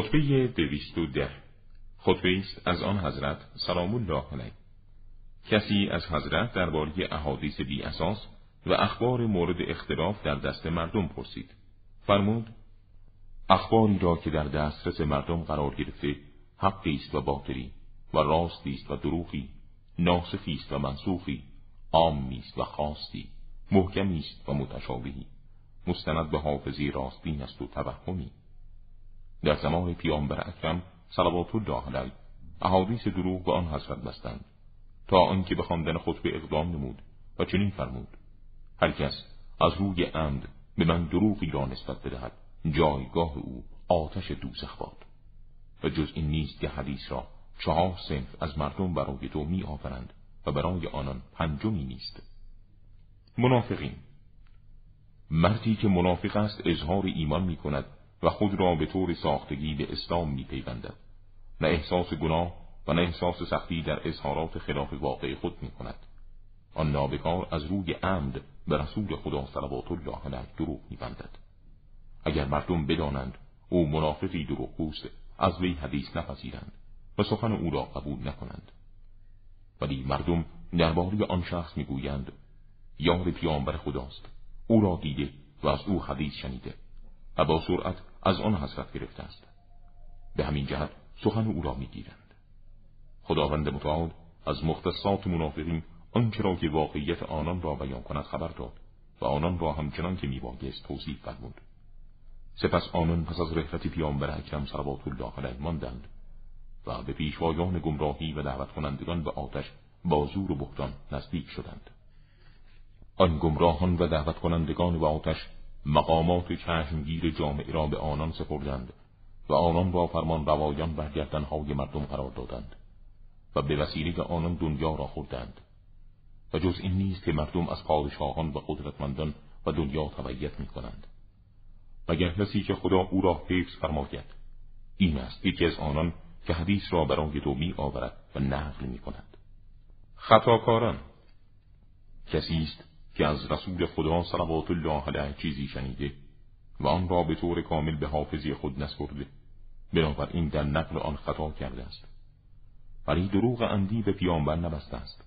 خطبه 210 خطبه است از آن حضرت سلام الله علیه. کسی از حضرت درباره احادیث بی اساس و اخبار مورد اختلاف در دست مردم پرسید. فرمود: اخباری را که در دسترس مردم قرار گرفته حقی است و باطلی و راستی است و دروغی، ناسخی است و منسوخی، عامی است و خاصی، محکمی است و متشابهی، مستند به حافظی راستین است و توهمی. در زمان پیامبر اکرم صلوات الله علیه احادیث دروغ به آن حضرت بستند تا آنکه به خواندن خطبه اقدام نمود و چنین فرمود: هر کس از روی عمد به من دروغی را نسبت بدهد جایگاه او آتش دوزخ باد. و جز این نیست که حدیث را 4 صنف از مردم برای تو می آورند و برای آنان 5می نیست. منافقین: مردی که منافق است اظهار ایمان می کند و خود را به طور ساختگی به اسلام می پیوندد، نه احساس گناه و نه احساس سختی در اظهارات خلاف واقع خود می کند. آن نابکار از روی عمد به رسول خدا صلوات الله علیه دروغ می بندد. اگر مردم بدانند او منافقی دروغگوست از وی حدیث نپذیرند و سخن او را قبول نکنند. ولی مردم درباره آن شخص می گویند یار پیامبر خداست، او را دیده و از او حدیث شنیده و با سرعت از آن حسرت گرفته است، به همین جهت سخن او را می گیرند. خداوند متعال از مختصات منافقین آنچه را که واقعیت آنان را بیان کند خبر داد و آنان را همچنان که می بایست توصیف فرمود. سپس آنان پس از رحلت پیامبر اکرم صلوات الله علیه ماندند و به پیشوایان گمراهی و دعوت کنندگان به آتش با زور و بهتان نزدیک شدند. آن گمراهان و دعوت کنندگان به آتش مقامات چشمگیر جامعه را به آنان سپردند و آنان را فرمان روایان بر گردنهای مردم قرار دادند و به وسیله آنان دنیا را خوردند. و جز این نیست که مردم از پادشاهان و قدرتمندان و دنیا تبعیت می کنند. مگر کسی که خدا او را حفظ فرماید. این است یکی از آنان که حدیث را برای تو می آورد و نقل می کند. خطاکاران: کسی است که از رسول خدا صلوات الله علیه چیزی شنیده و آن را به طور کامل به حافظه خود نسپرده، بنابراین در نقل آن خطا کرده است، ولی دروغ عمدی به پیامبر نبسته است.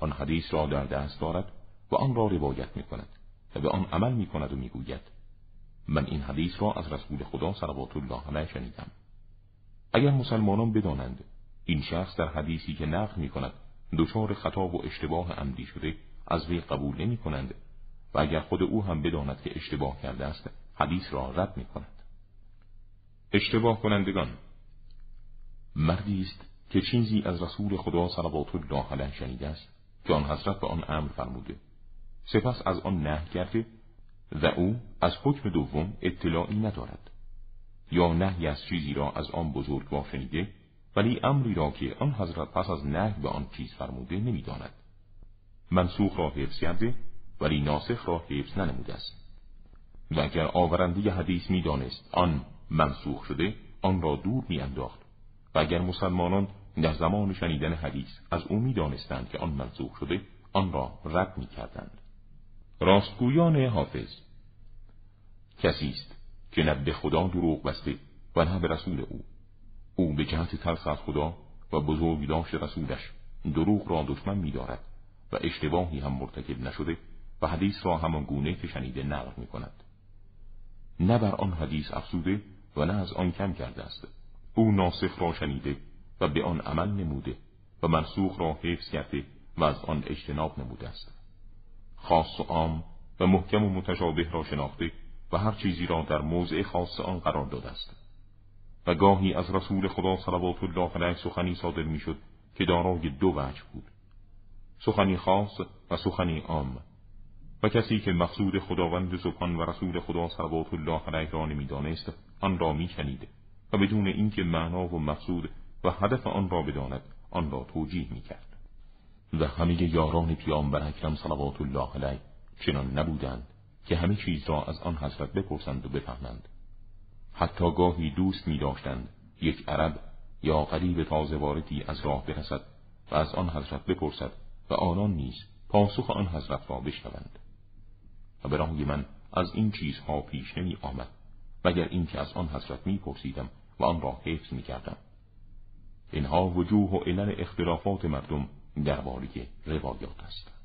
آن حدیث را در دست دارد و آن را روایت می کند و به آن عمل می کند و می گوید من این حدیث را از رسول خدا صلوات الله علیه شنیدم. اگر مسلمانان بدانند این شخص در حدیثی که نقل می کند دچار خطا و اشتباه عمدی شده از وی قبول نمی کنند و اگر خود او هم بداند که اشتباه کرده است حدیث را رد می کند. اشتباه کنندگان: مردی است که چیزی از رسول خدا صلوات الله علیه شنیده است که آن حضرت به آن امر فرموده، سپس از آن نهی کرده و او از حکم دوم اطلاعی ندارد، یا نهی از چیزی را از آن بزرگوار شنیده ولی امری را که آن حضرت پس از نهی به آن چیز فرموده نمی داند. منسوخ را حفظ کرده ولی ناسخ را حفظ ننموده است و اگر آورنده حدیث می دانست آن منسوخ شده آن را دور می انداخت و اگر مسلمانان در زمان شنیدن حدیث از او می دانستند که آن منسوخ شده آن را رد می کردند. راستگویان حافظ: کسی است که نه به خدا دروغ بسته و نه به رسول او. او به جهت ترس از خدا و بزرگداشت رسولش دروغ را دشمن می دارد و اشتباهی هم مرتکب نشده و حدیث را همان گونه که شنیده نقل می کند، نه بر آن حدیث افزوده و نه از آن کم کرده است. او ناسخ را شنیده و به آن عمل نموده و منسوخ را حفظ کرده و از آن اجتناب نموده است. خاص و عام و محکم و متشابه را شناخته و هر چیزی را در موضع خاص آن قرار داده است. و گاهی از رسول خدا صلوات الله علیه سخنی صادر می شد که دارای 2 وجه بود: سخنی خاص و سخنی عام. و کسی که مقصود خداوند سبحان و رسول خدا صلوات الله علیه را نمی دانست آن را می شنید و بدون اینکه معنا و مقصود و هدف آن را بداند آن را توجیه می کرد. و همه یاران پیامبر اکرم صلوات الله علیه چنان نبودند که همه چیز را از آن حضرت بپرسند و بفهمند. حتی گاهی دوست می داشتند یک عرب یا غریب تازه واردی از راه برسد و از آن حضرت بپرسد و آنان نیز پاسخ آن حضرت را بشنوند. و برای من از این چیزها پیش نمی آمد مگر اینکه از آن حضرت می‌پرسیدم و آن را حفظ می‌کردم. اینها وجوه و علل اختلافات مردم درباره روایات است.